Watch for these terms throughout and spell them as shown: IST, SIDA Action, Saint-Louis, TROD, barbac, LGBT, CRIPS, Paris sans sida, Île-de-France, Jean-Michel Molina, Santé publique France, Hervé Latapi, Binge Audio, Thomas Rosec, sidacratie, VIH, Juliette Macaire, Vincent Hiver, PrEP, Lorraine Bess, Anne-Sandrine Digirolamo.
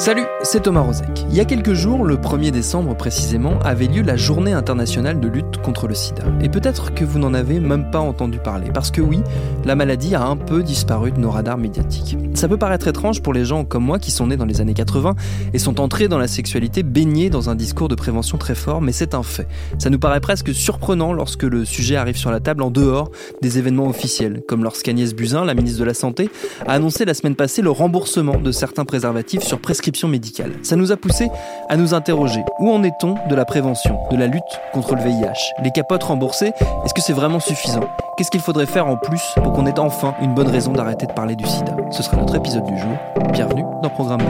Salut, c'est Thomas Rosec. Il y a quelques jours, le 1er décembre précisément, avait lieu la journée internationale de lutte contre le sida. Et peut-être que vous n'en avez même pas entendu parler, parce que oui, la maladie a un peu disparu de nos radars médiatiques. Ça peut paraître étrange pour les gens comme moi qui sont nés dans les années 80 et sont entrés dans la sexualité baignés dans un discours de prévention très fort, mais c'est un fait. Ça nous paraît presque surprenant lorsque le sujet arrive sur la table en dehors des événements officiels, comme lorsqu'Agnès Buzyn, la ministre de la Santé, a annoncé la semaine passée le remboursement de certains préservatifs sur prescription médicale. Ça nous a poussé à nous interroger. Où en est-on de la prévention, de la lutte contre le VIH ? Les capotes remboursées, est-ce que c'est vraiment suffisant ? Qu'est-ce qu'il faudrait faire en plus pour qu'on ait enfin une bonne raison d'arrêter de parler du sida ? Ce sera notre épisode du jour. Bienvenue dans Programme B.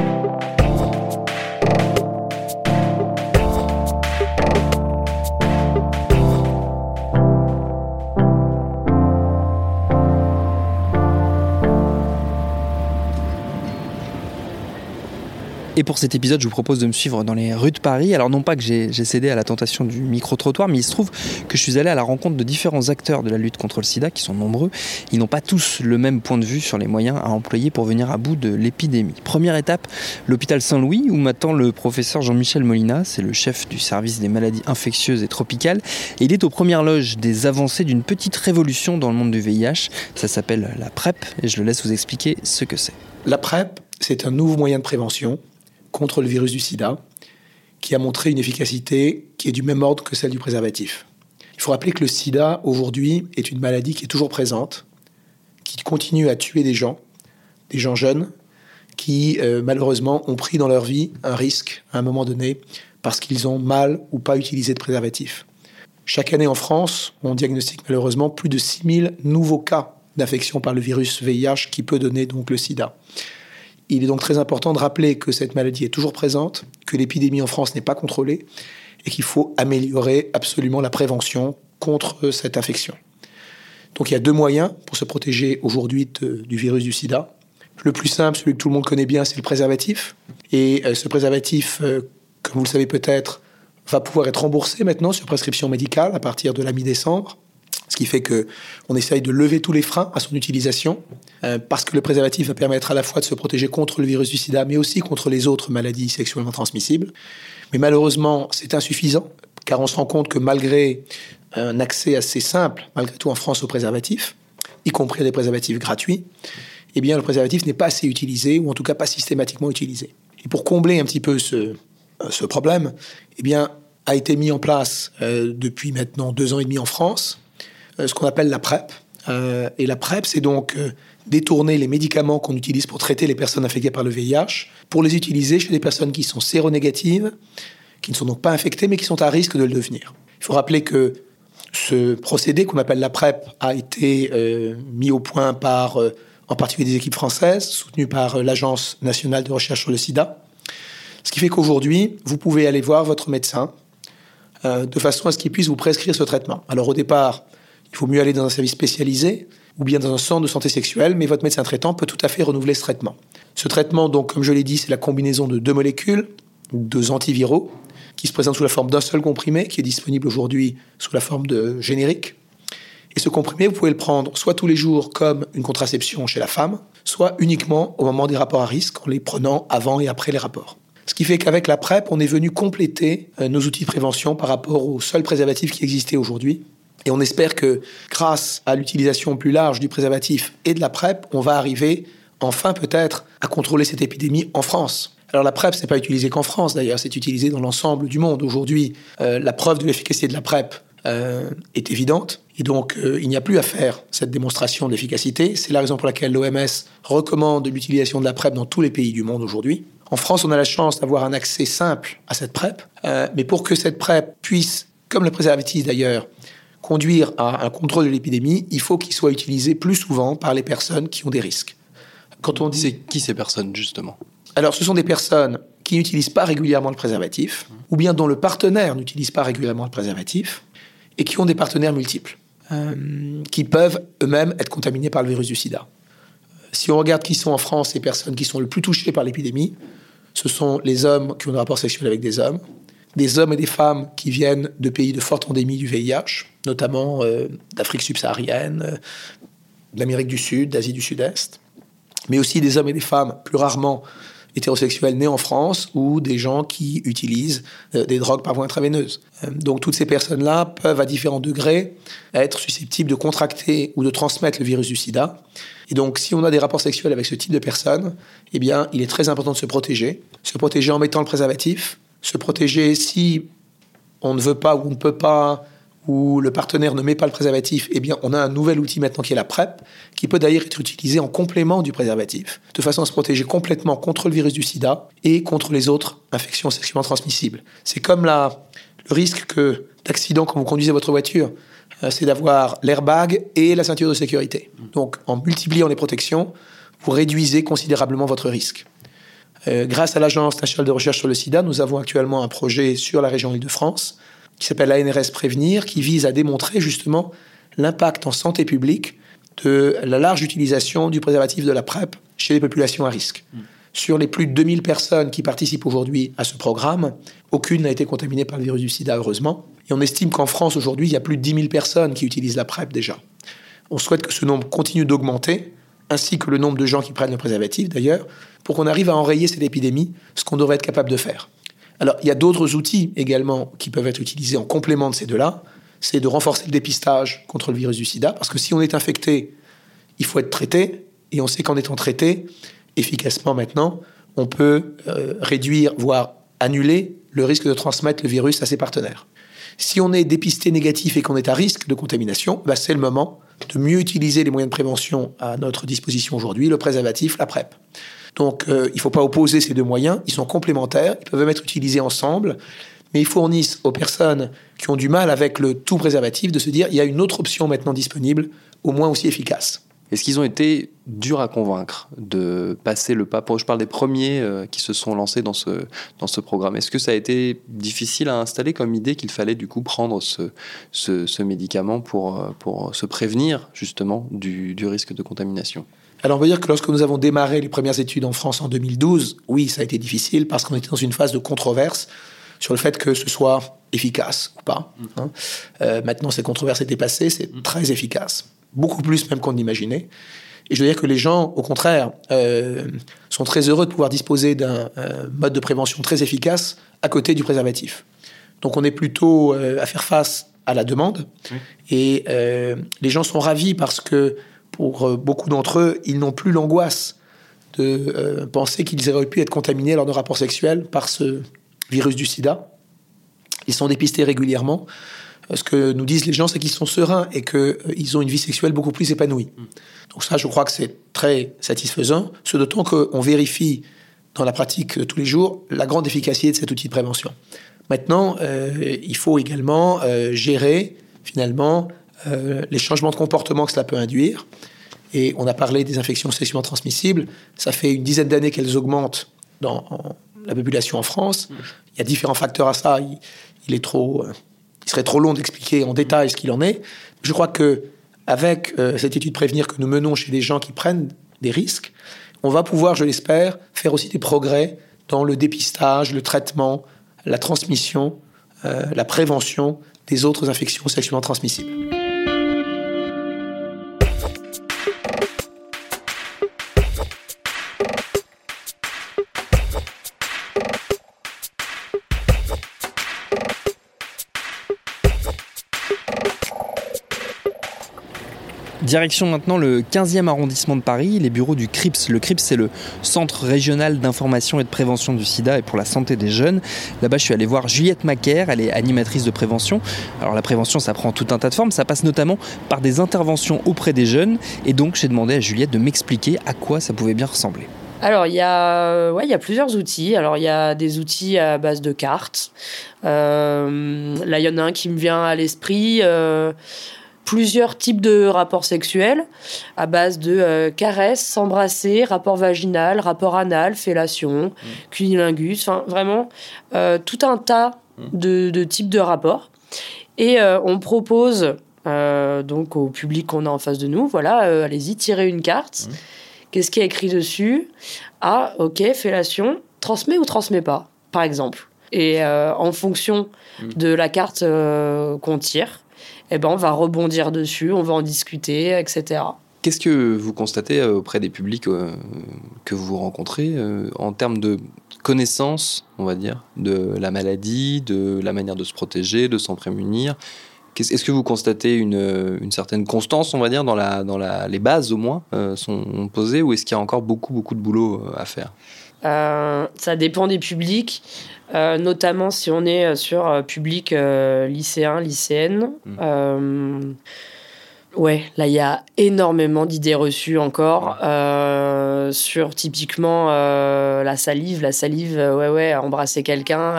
Et pour cet épisode, je vous propose de me suivre dans les rues de Paris. Alors non pas que j'ai cédé à la tentation du micro-trottoir, mais il se trouve que je suis allé à la rencontre de différents acteurs de la lutte contre le sida, qui sont nombreux. Ils n'ont pas tous le même point de vue sur les moyens à employer pour venir à bout de l'épidémie. Première étape, l'hôpital Saint-Louis, où m'attend le professeur Jean-Michel Molina. C'est le chef du service des maladies infectieuses et tropicales. Et il est aux premières loges des avancées d'une petite révolution dans le monde du VIH. Ça s'appelle la PrEP, et je le laisse vous expliquer ce que c'est. La PrEP, c'est un nouveau moyen de prévention contre le virus du sida, qui a montré une efficacité qui est du même ordre que celle du préservatif. Il faut rappeler que le sida, aujourd'hui, est une maladie qui est toujours présente, qui continue à tuer des gens jeunes, qui, malheureusement, ont pris dans leur vie un risque, à un moment donné, parce qu'ils ont mal ou pas utilisé de préservatif. Chaque année en France, on diagnostique malheureusement plus de 6000 nouveaux cas d'infection par le virus VIH qui peut donner donc le sida. Il est donc très important de rappeler que cette maladie est toujours présente, que l'épidémie en France n'est pas contrôlée et qu'il faut améliorer absolument la prévention contre cette infection. Donc il y a deux moyens pour se protéger aujourd'hui du virus du sida. Le plus simple, celui que tout le monde connaît bien, c'est le préservatif. Et ce préservatif, comme vous le savez peut-être, va pouvoir être remboursé maintenant sur prescription médicale à partir de la mi-décembre. Ce qui fait qu'on essaye de lever tous les freins à son utilisation, parce que le préservatif va permettre à la fois de se protéger contre le virus du sida, mais aussi contre les autres maladies sexuellement transmissibles. Mais malheureusement, c'est insuffisant, car on se rend compte que malgré un accès assez simple, malgré tout en France, aux préservatifs, y compris à des préservatifs gratuits, eh bien, le préservatif n'est pas assez utilisé, ou en tout cas pas systématiquement utilisé. Et pour combler un petit peu ce problème, eh bien, a été mis en place depuis maintenant 2 ans et demi en France, ce qu'on appelle la PrEP. Et la PrEP, c'est donc détourner les médicaments qu'on utilise pour traiter les personnes infectées par le VIH, pour les utiliser chez des personnes qui sont séronégatives, qui ne sont donc pas infectées, mais qui sont à risque de le devenir. Il faut rappeler que ce procédé qu'on appelle la PrEP a été mis au point par, en particulier des équipes françaises, soutenues par l'Agence nationale de recherche sur le sida. Ce qui fait qu'aujourd'hui, vous pouvez aller voir votre médecin de façon à ce qu'il puisse vous prescrire ce traitement. Alors au départ, il faut mieux aller dans un service spécialisé ou bien dans un centre de santé sexuelle, mais votre médecin traitant peut tout à fait renouveler ce traitement. Ce traitement, donc, comme je l'ai dit, c'est la combinaison de 2 molécules, 2 antiviraux, qui se présentent sous la forme d'un seul comprimé, qui est disponible aujourd'hui sous la forme de générique. Et ce comprimé, vous pouvez le prendre soit tous les jours comme une contraception chez la femme, soit uniquement au moment des rapports à risque, en les prenant avant et après les rapports. Ce qui fait qu'avec la PrEP, on est venu compléter nos outils de prévention par rapport aux seuls préservatifs qui existaient aujourd'hui. Et on espère que grâce à l'utilisation plus large du préservatif et de la PrEP, on va arriver enfin peut-être à contrôler cette épidémie en France. Alors la PrEP, ce n'est pas utilisé qu'en France d'ailleurs, c'est utilisé dans l'ensemble du monde. Aujourd'hui, la preuve de l'efficacité de la PrEP est évidente. Et donc, il n'y a plus à faire cette démonstration d'efficacité. C'est la raison pour laquelle l'OMS recommande l'utilisation de la PrEP dans tous les pays du monde aujourd'hui. En France, on a la chance d'avoir un accès simple à cette PrEP, mais pour que cette PrEP puisse, comme le préservatif d'ailleurs, conduire à un contrôle de l'épidémie, il faut qu'il soit utilisé plus souvent par les personnes qui ont des risques. Quand on dit... C'est qui ces personnes, justement ? Alors, ce sont des personnes qui n'utilisent pas régulièrement le préservatif, ou bien dont le partenaire n'utilise pas régulièrement le préservatif, et qui ont des partenaires multiples, qui peuvent eux-mêmes être contaminés par le virus du sida. Si on regarde qui sont en France les personnes qui sont le plus touchées par l'épidémie, ce sont les hommes qui ont des rapports sexuels avec des hommes et des femmes qui viennent de pays de forte endémie du VIH, notamment d'Afrique subsaharienne, d'Amérique du Sud, d'Asie du Sud-Est, mais aussi des hommes et des femmes plus rarement hétérosexuels nés en France ou des gens qui utilisent des drogues par voie intraveineuse. Donc toutes ces personnes-là peuvent à différents degrés être susceptibles de contracter ou de transmettre le virus du sida. Et donc si on a des rapports sexuels avec ce type de personnes, eh bien il est très important de se protéger. Se protéger en mettant le préservatif, se protéger si on ne veut pas ou on ne peut pas ou le partenaire ne met pas le préservatif, eh bien on a un nouvel outil maintenant qui est la PrEP, qui peut d'ailleurs être utilisé en complément du préservatif, de façon à se protéger complètement contre le virus du sida et contre les autres infections sexuellement transmissibles. C'est comme le risque d'accident quand vous conduisez votre voiture, c'est d'avoir l'airbag et la ceinture de sécurité. Donc en multipliant les protections, vous réduisez considérablement votre risque. Grâce à l'Agence nationale de recherche sur le sida, nous avons actuellement un projet sur la région Île-de-France qui s'appelle l'ANRS Prévenir, qui vise à démontrer justement l'impact en santé publique de la large utilisation du préservatif de la PrEP chez les populations à risque. Sur les plus de 2000 personnes qui participent aujourd'hui à ce programme, aucune n'a été contaminée par le virus du sida, heureusement. Et on estime qu'en France, aujourd'hui, il y a plus de 10 000 personnes qui utilisent la PrEP déjà. On souhaite que ce nombre continue d'augmenter, ainsi que le nombre de gens qui prennent le préservatif, d'ailleurs, pour qu'on arrive à enrayer cette épidémie, ce qu'on devrait être capable de faire. Alors, il y a d'autres outils également qui peuvent être utilisés en complément de ces deux-là. C'est de renforcer le dépistage contre le virus du sida, parce que si on est infecté, il faut être traité, et on sait qu'en étant traité, efficacement maintenant, on peut réduire, voire annuler le risque de transmettre le virus à ses partenaires. Si on est dépisté négatif et qu'on est à risque de contamination, bah c'est le moment de mieux utiliser les moyens de prévention à notre disposition aujourd'hui, le préservatif, la PrEP. Donc, il ne faut pas opposer ces deux moyens. Ils sont complémentaires, ils peuvent même être utilisés ensemble, mais ils fournissent aux personnes qui ont du mal avec le tout préservatif de se dire il y a une autre option maintenant disponible, au moins aussi efficace. Est-ce qu'ils ont été durs à convaincre de passer le pas ? Je parle des premiers qui se sont lancés dans ce programme. Est-ce que ça a été difficile à installer comme idée qu'il fallait du coup prendre ce médicament pour se prévenir justement du risque de contamination ? Alors on peut dire que lorsque nous avons démarré les premières études en France en 2012, oui, ça a été difficile parce qu'on était dans une phase de controverse sur le fait que ce soit efficace ou pas. Maintenant, cette controverse est dépassée, c'est très efficace. Beaucoup plus même qu'on l'imaginait. Et je veux dire que les gens, au contraire, sont très heureux de pouvoir disposer d'un mode de prévention très efficace à côté du préservatif. Donc on est plutôt à faire face à la demande. Oui. Et les gens sont ravis parce que pour beaucoup d'entre eux, ils n'ont plus l'angoisse de penser qu'ils auraient pu être contaminés lors de rapports sexuels par ce virus du sida. Ils sont dépistés régulièrement. Ce que nous disent les gens, c'est qu'ils sont sereins et qu'ils ont une vie sexuelle beaucoup plus épanouie. Donc ça, je crois que c'est très satisfaisant, ce d'autant qu'on vérifie dans la pratique de tous les jours la grande efficacité de cet outil de prévention. Maintenant, il faut également gérer, finalement, les changements de comportement que cela peut induire. Et on a parlé des infections sexuellement transmissibles. Ça fait une dizaine d'années qu'elles augmentent dans la population en France. Il y a différents facteurs à ça. Il serait trop long d'expliquer en détail ce qu'il en est. Je crois qu'avec cette étude prévenir que nous menons chez des gens qui prennent des risques, on va pouvoir, je l'espère, faire aussi des progrès dans le dépistage, le traitement, la transmission, la prévention des autres infections sexuellement transmissibles. Direction maintenant le 15e arrondissement de Paris, les bureaux du CRIPS. Le CRIPS, c'est le Centre Régional d'Information et de Prévention du Sida et pour la Santé des Jeunes. Là-bas, je suis allé voir Juliette Macaire, elle est animatrice de prévention. Alors la prévention, ça prend tout un tas de formes, ça passe notamment par des interventions auprès des jeunes. Et donc, j'ai demandé à Juliette de m'expliquer à quoi ça pouvait bien ressembler. Alors, il y a plusieurs outils. Alors, il y a des outils à base de cartes. Là, il y en a un qui me vient à l'esprit. Plusieurs types de rapports sexuels à base de caresses, s'embrasser, rapport vaginal, rapport anal, fellation, cunnilingus. Enfin, vraiment, tout un tas de types de rapports. Et on propose donc au public qu'on a en face de nous, voilà, allez-y, tirez une carte. Qu'est-ce qui est écrit dessus ? Ah, ok, fellation, transmet ou transmet pas, par exemple. Et en fonction de la carte qu'on tire, eh ben, on va rebondir dessus, on va en discuter, etc. Qu'est-ce que vous constatez auprès des publics que vous rencontrez en termes de connaissance, on va dire, de la maladie, de la manière de se protéger, de s'en prémunir ? Est-ce que vous constatez une certaine constance, on va dire, les bases au moins sont posées, ou est-ce qu'il y a encore beaucoup de boulot à faire ? Ça dépend des publics, notamment si on est sur public lycéen, lycéenne. Ouais, là, il y a énormément d'idées reçues encore sur typiquement la salive, embrasser quelqu'un,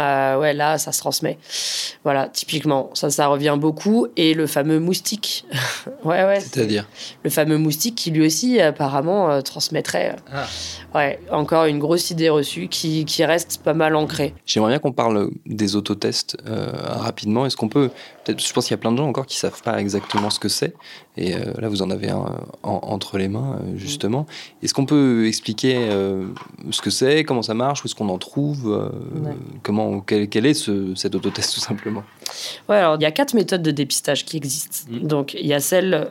là, ça se transmet. Voilà, typiquement, ça revient beaucoup. Et le fameux moustique. C'est-à-dire ? Le fameux moustique qui, lui aussi, apparemment, transmettrait. Ouais, encore une grosse idée reçue qui reste pas mal ancrée. J'aimerais bien qu'on parle des autotests rapidement. Est-ce qu'on peut... Je pense qu'il y a plein de gens encore qui ne savent pas exactement ce que c'est. Et là, vous en avez un entre les mains, justement. Est-ce qu'on peut expliquer ce que c'est, comment ça marche, où est-ce qu'on en trouve, quel est cet autotest, tout simplement ? Ouais, alors, il y a 4 méthodes de dépistage qui existent. Donc, il y a celle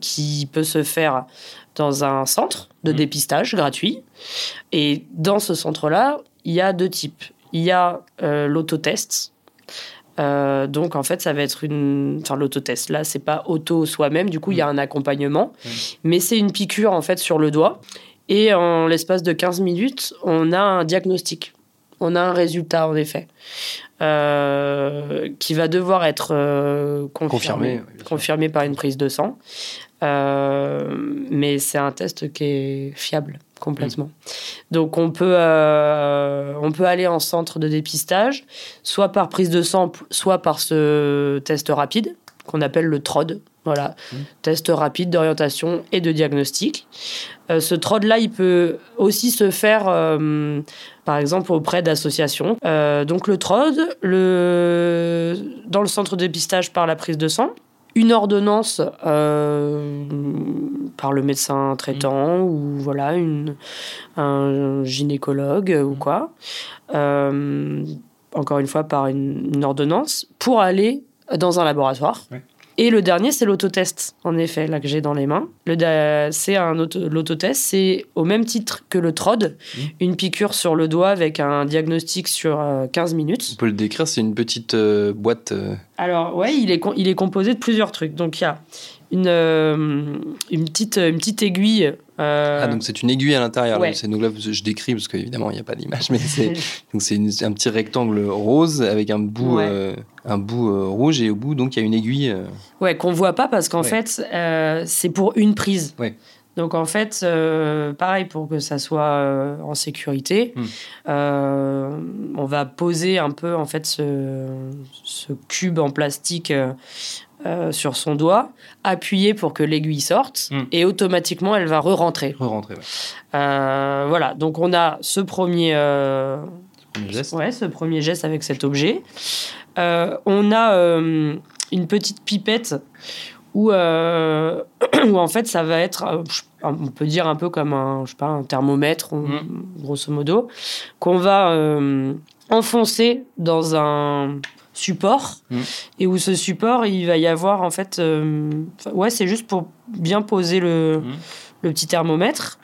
qui peut se faire dans un centre de dépistage gratuit. Et dans ce centre-là, il y a 2 types. Il y a l'autotest. Donc, en fait, ça va être l'autotest. Là, c'est pas auto soi-même. Du coup, il y a un accompagnement. Mais c'est une piqûre, en fait, sur le doigt. Et en l'espace de 15 minutes, on a un diagnostic. On a un résultat, en effet, qui va devoir être confirmé par une prise de sang. Mais c'est un test qui est fiable complètement. Donc on peut aller en centre de dépistage, soit par prise de sang, soit par ce test rapide qu'on appelle le TROD. Voilà, test rapide d'orientation et de diagnostic. Ce TROD-là, il peut aussi se faire, par exemple, auprès d'associations. Donc le TROD, dans le centre de dépistage par la prise de sang, une ordonnance par le médecin traitant ou voilà, un gynécologue ou quoi. Encore une fois, par une ordonnance pour aller dans un laboratoire. Ouais. Et le dernier, c'est l'autotest, en effet, là que j'ai dans les mains. L'autotest, c'est au même titre que le TROD, une piqûre sur le doigt avec un diagnostic sur 15 minutes. On peut le décrire, c'est une petite boîte. Alors, ouais, il est composé de plusieurs trucs. Donc, il y a une petite aiguille. Donc c'est une aiguille à l'intérieur. Ouais. Donc là, je décris, parce qu'évidemment, il n'y a pas d'image, mais c'est un petit rectangle rose avec un bout rouge, et au bout, donc, il y a une aiguille. Ouais, qu'on ne voit pas, parce qu'en fait, c'est pour une prise. Ouais. Donc, en fait, pareil, pour que ça soit en sécurité, on va poser un peu, en fait, ce cube en plastique sur son doigt, appuyer pour que l'aiguille sorte, et automatiquement, elle va re-rentrer. Ouais. Voilà, donc on a ce premier geste avec cet objet. On a une petite pipette où en fait, ça va être, on peut dire un peu comme un thermomètre, grosso modo, qu'on va enfoncer dans un support, et où ce support, il va y avoir, en fait... c'est juste pour bien poser le petit thermomètre.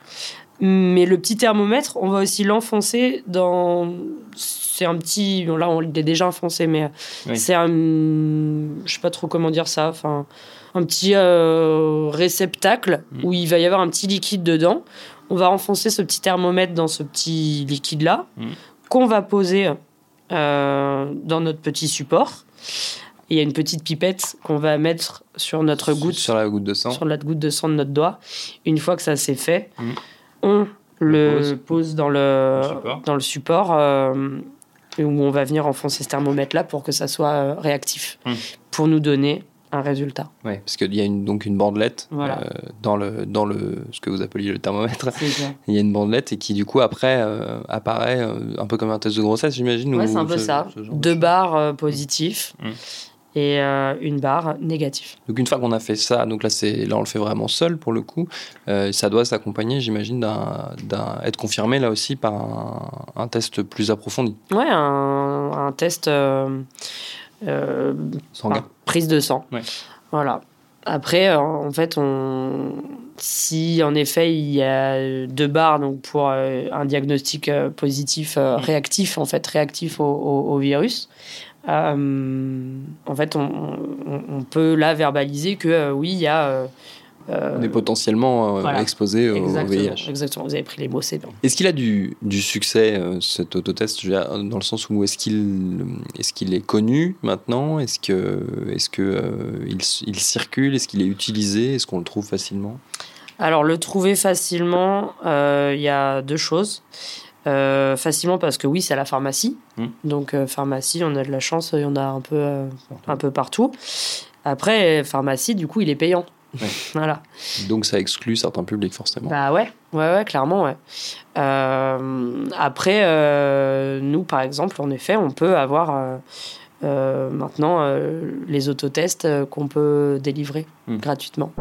Mais le petit thermomètre, on va aussi l'enfoncer dans... C'est un petit... Là, on l'est déjà enfoncé, mais c'est un... Je sais pas trop comment dire ça. Enfin, un petit réceptacle où il va y avoir un petit liquide dedans. On va enfoncer ce petit thermomètre dans ce petit liquide-là, qu'on va poser... dans notre petit support. Il y a une petite pipette qu'on va mettre sur notre goutte de sang de notre doigt. Une fois que ça s'est fait, on le pose dans le support où on va venir enfoncer ce thermomètre là pour que ça soit réactif pour nous donner un résultat. Ouais, parce qu'il y a donc une bandelette dans le ce que vous appeliez le thermomètre. Il y a une bandelette et qui du coup après apparaît un peu comme un test de grossesse, j'imagine. Ouais, c'est un peu ça. Deux barres positifs. Et une barre négative. Donc une fois qu'on a fait ça, donc là on le fait vraiment seul pour le coup. Ça doit s'accompagner, j'imagine, être confirmé là aussi par un test plus approfondi. Ouais, un test prise de sang. Ouais. Voilà. Après, en fait, si en effet il y a deux barres donc pour un diagnostic positif réactif, en fait réactif au virus. En fait, on peut là verbaliser que oui, il y a. On est potentiellement exposé au VIH. Exactement, vous avez pris les mots, c'est bien. Est-ce qu'il a du succès, cet autotest, dans le sens où est-ce qu'il est connu maintenant ? Est-ce qu'il circule ? Est-ce qu'il est utilisé ? Est-ce qu'on le trouve facilement ? Alors, le trouver facilement, il y a deux choses. Facilement parce que oui, c'est à la pharmacie. Donc pharmacie, on a de la chance, il y en a un peu partout. Après pharmacie, du coup, il est payant. Ouais. Voilà. Donc ça exclut certains publics forcément. Bah ouais, clairement ouais. Après nous par exemple, en effet, on peut avoir maintenant les autotests qu'on peut délivrer gratuitement.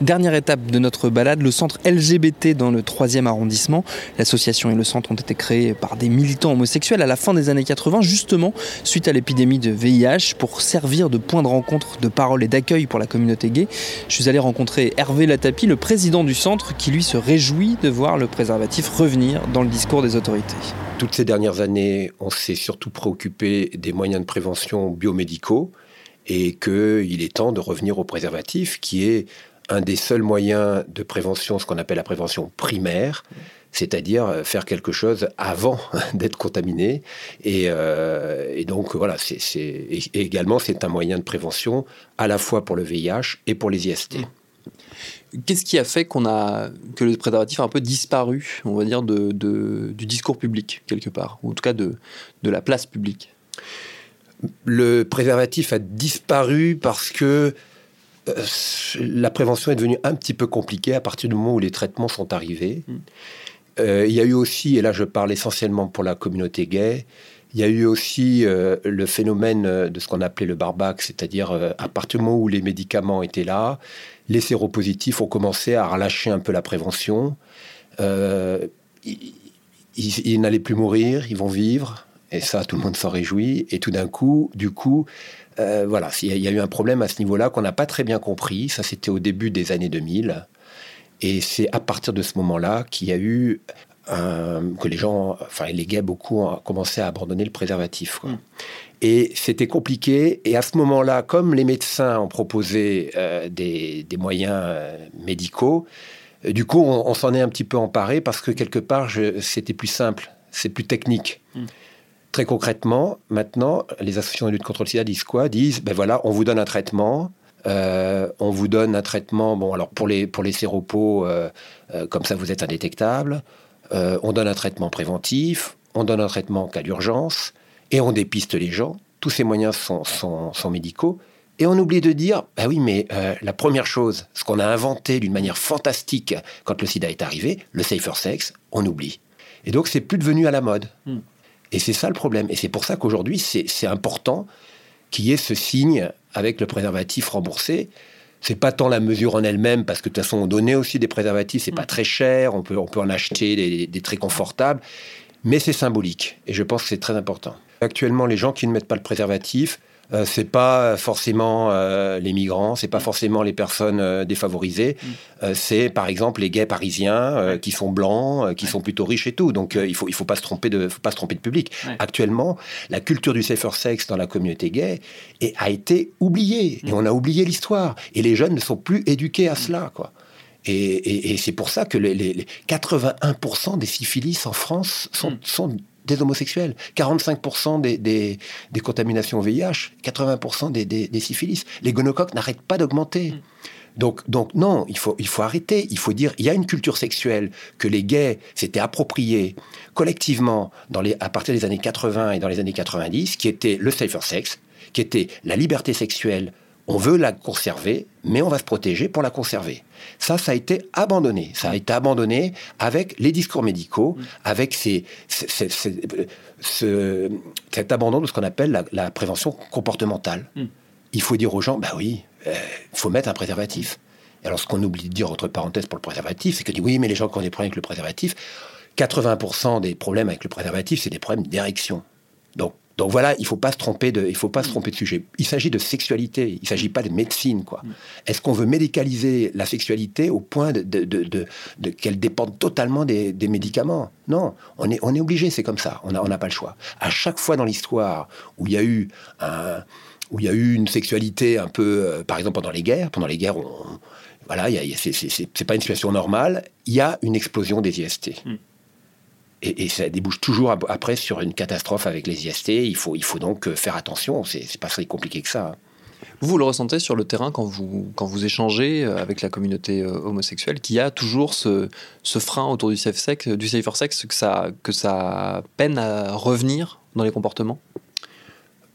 Dernière étape de notre balade, le centre LGBT dans le 3e arrondissement. L'association et le centre ont été créés par des militants homosexuels à la fin des années 80, justement suite à l'épidémie de VIH, pour servir de point de rencontre, de parole et d'accueil pour la communauté gay. Je suis allé rencontrer Hervé Latapi, le président du centre, qui lui se réjouit de voir le préservatif revenir dans le discours des autorités. Toutes ces dernières années, on s'est surtout préoccupé des moyens de prévention biomédicaux et qu'il est temps de revenir au préservatif qui est un des seuls moyens de prévention, ce qu'on appelle la prévention primaire, c'est-à-dire faire quelque chose avant d'être contaminé. Et donc, voilà, et également, c'est un moyen de prévention à la fois pour le VIH et pour les IST. Qu'est-ce qui a fait que le préservatif a un peu disparu, on va dire, du discours public, quelque part, ou en tout cas de la place publique ? Le préservatif a disparu parce que la prévention est devenue un petit peu compliquée à partir du moment où les traitements sont arrivés. Il y a eu aussi, et là je parle essentiellement pour la communauté gay, il y a eu aussi le phénomène de ce qu'on appelait le barbac, c'est-à-dire à partir du moment où les médicaments étaient là, les séropositifs ont commencé à relâcher un peu la prévention. Ils n'allaient plus mourir, ils vont vivre, et ça tout le monde s'en réjouit, et tout d'un coup, voilà, il y a eu un problème à ce niveau-là qu'on n'a pas très bien compris. Ça, c'était au début des années 2000. Et c'est à partir de ce moment-là qu'il y a eu que les gens, enfin les gays, beaucoup ont commencé à abandonner le préservatif, quoi. Et c'était compliqué. Et à ce moment-là, comme les médecins ont proposé des moyens médicaux, du coup, on s'en est un petit peu emparé parce que quelque part, c'était plus simple, c'est plus technique. Très concrètement, maintenant, les associations de lutte contre le sida disent quoi ? Disent, ben voilà, on vous donne un traitement. Bon, alors pour les séropos, comme ça, vous êtes indétectable. On donne un traitement préventif. On donne un traitement en cas d'urgence. Et on dépiste les gens. Tous ces moyens sont médicaux. Et on oublie de dire, ben oui, mais la première chose, ce qu'on a inventé d'une manière fantastique quand le sida est arrivé, le safer sex, on oublie. Et donc, c'est plus devenu à la mode. Et c'est ça le problème. Et c'est pour ça qu'aujourd'hui, c'est important qu'il y ait ce signe avec le préservatif remboursé. C'est pas tant la mesure en elle-même, parce que de toute façon, on donnait aussi des préservatifs, c'est pas très cher, on peut en acheter des très confortables, mais c'est symbolique. Et je pense que c'est très important. Actuellement, les gens qui ne mettent pas le préservatif C'est pas forcément les migrants, c'est pas forcément les personnes défavorisées, c'est par exemple les gays parisiens qui sont blancs, qui sont plutôt riches et tout. Donc il faut pas se tromper de public. Ouais. Actuellement, la culture du safer sex dans la communauté gay a été oubliée et on a oublié l'histoire et les jeunes ne sont plus éduqués à cela, quoi. Et c'est pour ça que les 81% des syphilis en France sont des homosexuels, 45% des contaminations au VIH, 80% des syphilis. Les gonocoques n'arrêtent pas d'augmenter. Donc non, il faut arrêter. Il faut dire, il y a une culture sexuelle que les gays s'étaient appropriée collectivement à partir des années 80 et dans les années 90, qui était le safer sex, qui était la liberté sexuelle. On veut la conserver, mais on va se protéger pour la conserver. Ça a été abandonné. Ça a été abandonné avec les discours médicaux, avec cet abandon de ce qu'on appelle la prévention comportementale. Il faut dire aux gens, bah oui, faut mettre un préservatif. Alors, ce qu'on oublie de dire, entre parenthèses, pour le préservatif, c'est que oui, mais les gens qui ont des problèmes avec le préservatif, 80% des problèmes avec le préservatif, c'est des problèmes d'érection. Donc voilà, il faut pas se tromper de sujet. Il s'agit de sexualité, il s'agit pas de médecine, quoi. Est-ce qu'on veut médicaliser la sexualité au point de qu'elle dépende totalement des médicaments ? Non, on est obligé, c'est comme ça. On n'a pas le choix. À chaque fois dans l'histoire où il y a eu une sexualité un peu, par exemple pendant les guerres, c'est pas une situation normale. Il y a une explosion des IST. Et ça débouche toujours après sur une catastrophe avec les IST. Il faut donc faire attention. C'est pas très compliqué que ça. Vous le ressentez sur le terrain quand vous échangez avec la communauté homosexuelle, qu'il y a toujours ce frein autour du safer sex, que ça peine à revenir dans les comportements.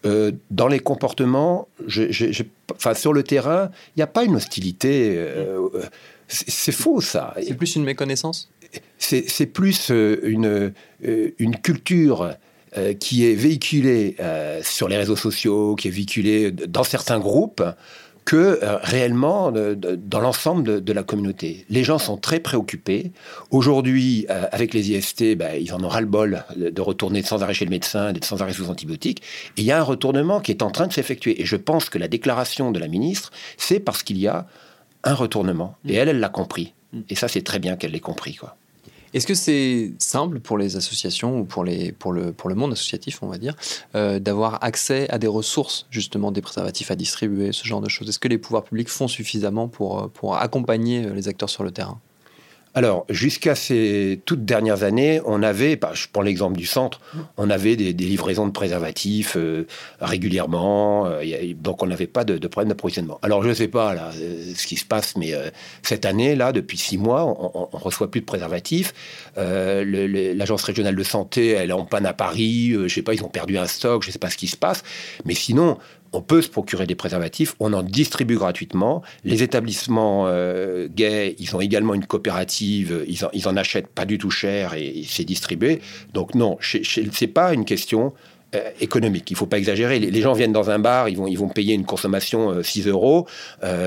Dans les comportements, sur le terrain, il n'y a pas une hostilité. C'est faux, ça. C'est plus une méconnaissance. C'est plus une culture qui est véhiculée sur les réseaux sociaux, qui est véhiculée dans certains groupes, que réellement dans l'ensemble de la communauté. Les gens sont très préoccupés. Aujourd'hui, avec les IST, ils en ont ras-le-bol de retourner sans arrêt chez le médecin, d'être sans arrêt sous antibiotiques. Et il y a un retournement qui est en train de s'effectuer. Et je pense que la déclaration de la ministre, c'est parce qu'il y a un retournement. Et elle l'a compris. Et ça, c'est très bien qu'elle l'ait compris, quoi. Est-ce que c'est simple pour les associations ou pour le monde associatif, on va dire, d'avoir accès à des ressources, justement, des préservatifs à distribuer, ce genre de choses ? Est-ce que les pouvoirs publics font suffisamment pour accompagner les acteurs sur le terrain ? Alors, jusqu'à ces toutes dernières années, on avait, je prends l'exemple du centre, on avait des livraisons de préservatifs régulièrement, donc on n'avait pas de problème d'approvisionnement. Alors, je ne sais pas là, ce qui se passe, mais cette année, là, depuis 6 mois, on ne reçoit plus de préservatifs. L'Agence régionale de santé, elle est en panne à Paris, je ne sais pas, ils ont perdu un stock, je ne sais pas ce qui se passe, mais sinon... On peut se procurer des préservatifs, on en distribue gratuitement. Les établissements gays, ils ont également une coopérative, ils en achètent pas du tout cher et c'est distribué. Donc non, c'est pas une question économique, il faut pas exagérer. Les gens viennent dans un bar, ils vont payer une consommation 6 €.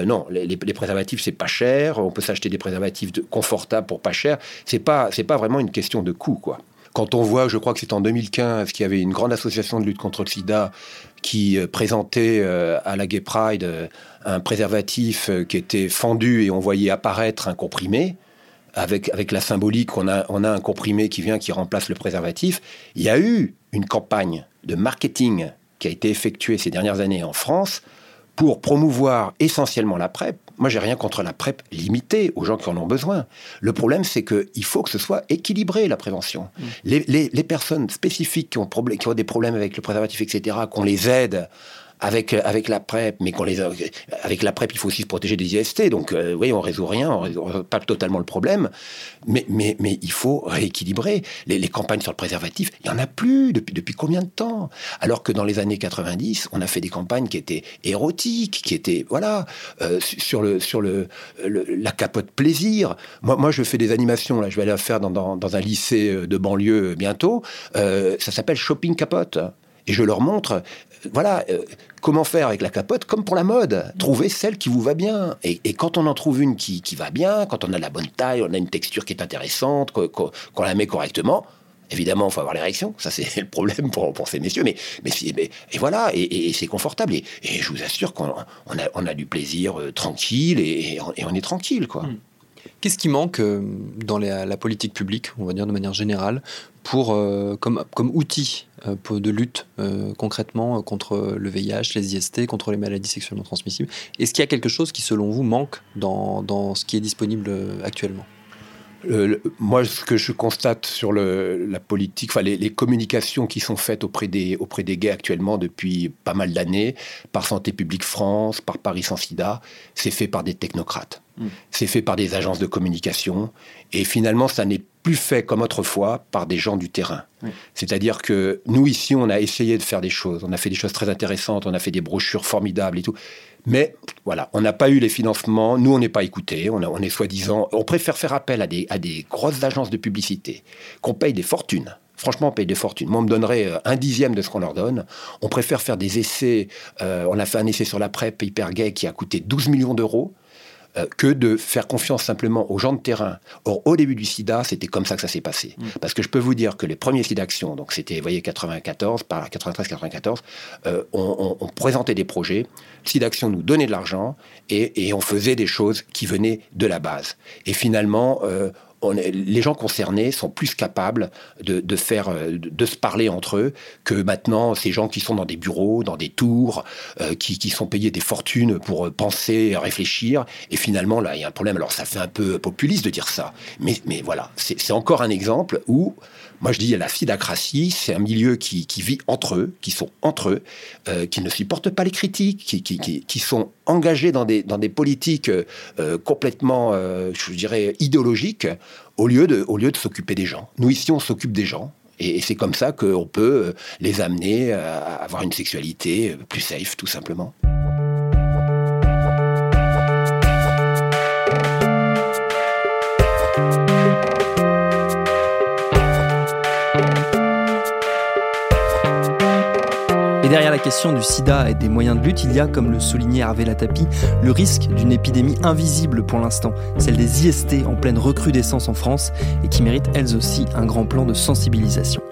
Non, les préservatifs, c'est pas cher, on peut s'acheter des préservatifs confortables pour pas cher. C'est pas vraiment une question de coût, quoi. Quand on voit, je crois que c'est en 2015 qu'il y avait une grande association de lutte contre le sida qui présentait à la Gay Pride un préservatif qui était fendu et on voyait apparaître un comprimé, avec la symbolique, on a un comprimé qui remplace le préservatif. Il y a eu une campagne de marketing qui a été effectuée ces dernières années en France pour promouvoir essentiellement la PrEP. Moi, j'ai rien contre la PrEP limitée aux gens qui en ont besoin. Le problème, c'est qu'il faut que ce soit équilibré, la prévention. Les personnes spécifiques qui ont des problèmes avec le préservatif, etc., qu'on les aide avec la PrEP, mais avec la PrEP, il faut aussi se protéger des IST. Donc, oui, on résout rien, on résout pas totalement le problème, mais il faut rééquilibrer. Les campagnes sur le préservatif, il y en a plus depuis combien de temps ? Alors que dans les années 90, on a fait des campagnes qui étaient érotiques, qui étaient sur la capote plaisir. Moi, je fais des animations là, je vais aller la faire dans un lycée de banlieue bientôt. Ça s'appelle Shopping Capote. Et je leur montre, comment faire avec la capote, comme pour la mode. Trouvez celle qui vous va bien. Et quand on en trouve une qui va bien, quand on a la bonne taille, on a une texture qui est intéressante, qu'on la met correctement, Évidemment, il faut avoir l'érection, ça c'est le problème pour ces messieurs, mais et voilà, et c'est confortable, et je vous assure qu'on a du plaisir tranquille, et on est tranquille, quoi. Qu'est-ce qui manque dans la politique publique, on va dire de manière générale, pour, comme outil de lutte concrètement contre le VIH, les IST, contre les maladies sexuellement transmissibles? Est-ce qu'il y a quelque chose qui, selon vous, manque dans ce qui est disponible actuellement ? Moi, ce que je constate sur la politique, enfin les communications qui sont faites auprès des gays actuellement depuis pas mal d'années, par Santé publique France, par Paris sans sida, c'est fait par des technocrates. C'est fait par des agences de communication. Et finalement, ça n'est plus fait comme autrefois par des gens du terrain. Oui. C'est-à-dire que nous, ici, on a essayé de faire des choses. On a fait des choses très intéressantes. On a fait des brochures formidables et tout. Mais voilà, on n'a pas eu les financements. Nous, on n'est pas écoutés. On est soi-disant... On préfère faire appel à des grosses agences de publicité qu'on paye des fortunes. Franchement, on paye des fortunes. Moi, on me donnerait 1/10 de ce qu'on leur donne. On préfère faire des essais. On a fait un essai sur la PrEP hyper gay qui a coûté 12 millions d'euros. Que de faire confiance simplement aux gens de terrain. Or, au début du sida, c'était comme ça que ça s'est passé. Parce que je peux vous dire que les premiers SIDA Action, donc c'était, vous voyez, 94, par 93-94, on présentait des projets, SIDA Action nous donnait de l'argent, et on faisait des choses qui venaient de la base. Et finalement... les gens concernés sont plus capables de se parler entre eux que maintenant ces gens qui sont dans des bureaux, dans des tours, qui sont payés des fortunes pour penser, réfléchir. Et finalement, là, il y a un problème. Alors, ça fait un peu populiste de dire ça. Mais voilà, c'est encore un exemple où, moi je dis, la sidacratie, c'est un milieu qui vit entre eux, qui sont entre eux, qui ne supportent pas les critiques, qui sont engagés dans des politiques complètement, je dirais, idéologiques, au lieu de s'occuper des gens. Nous, ici, on s'occupe des gens. Et c'est comme ça qu'on peut les amener à avoir une sexualité plus safe, tout simplement. Et derrière la question du sida et des moyens de lutte, il y a, comme le soulignait Hervé Latapi, le risque d'une épidémie invisible pour l'instant, celle des IST en pleine recrudescence en France et qui mérite elles aussi un grand plan de sensibilisation.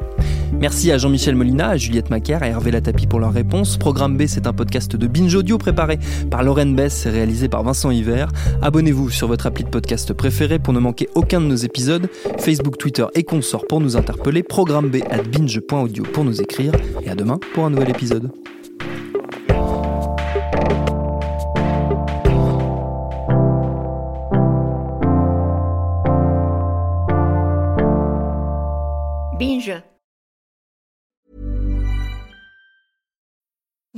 Merci à Jean-Michel Molina, à Juliette Macaire, à Hervé Latapi pour leurs réponses. Programme B, c'est un podcast de Binge Audio préparé par Lorraine Bess et réalisé par Vincent Hiver. Abonnez-vous sur votre appli de podcast préféré pour ne manquer aucun de nos épisodes. Facebook, Twitter et consorts pour nous interpeller. Programme B @binge.audio pour nous écrire. Et à demain pour un nouvel épisode. Binge.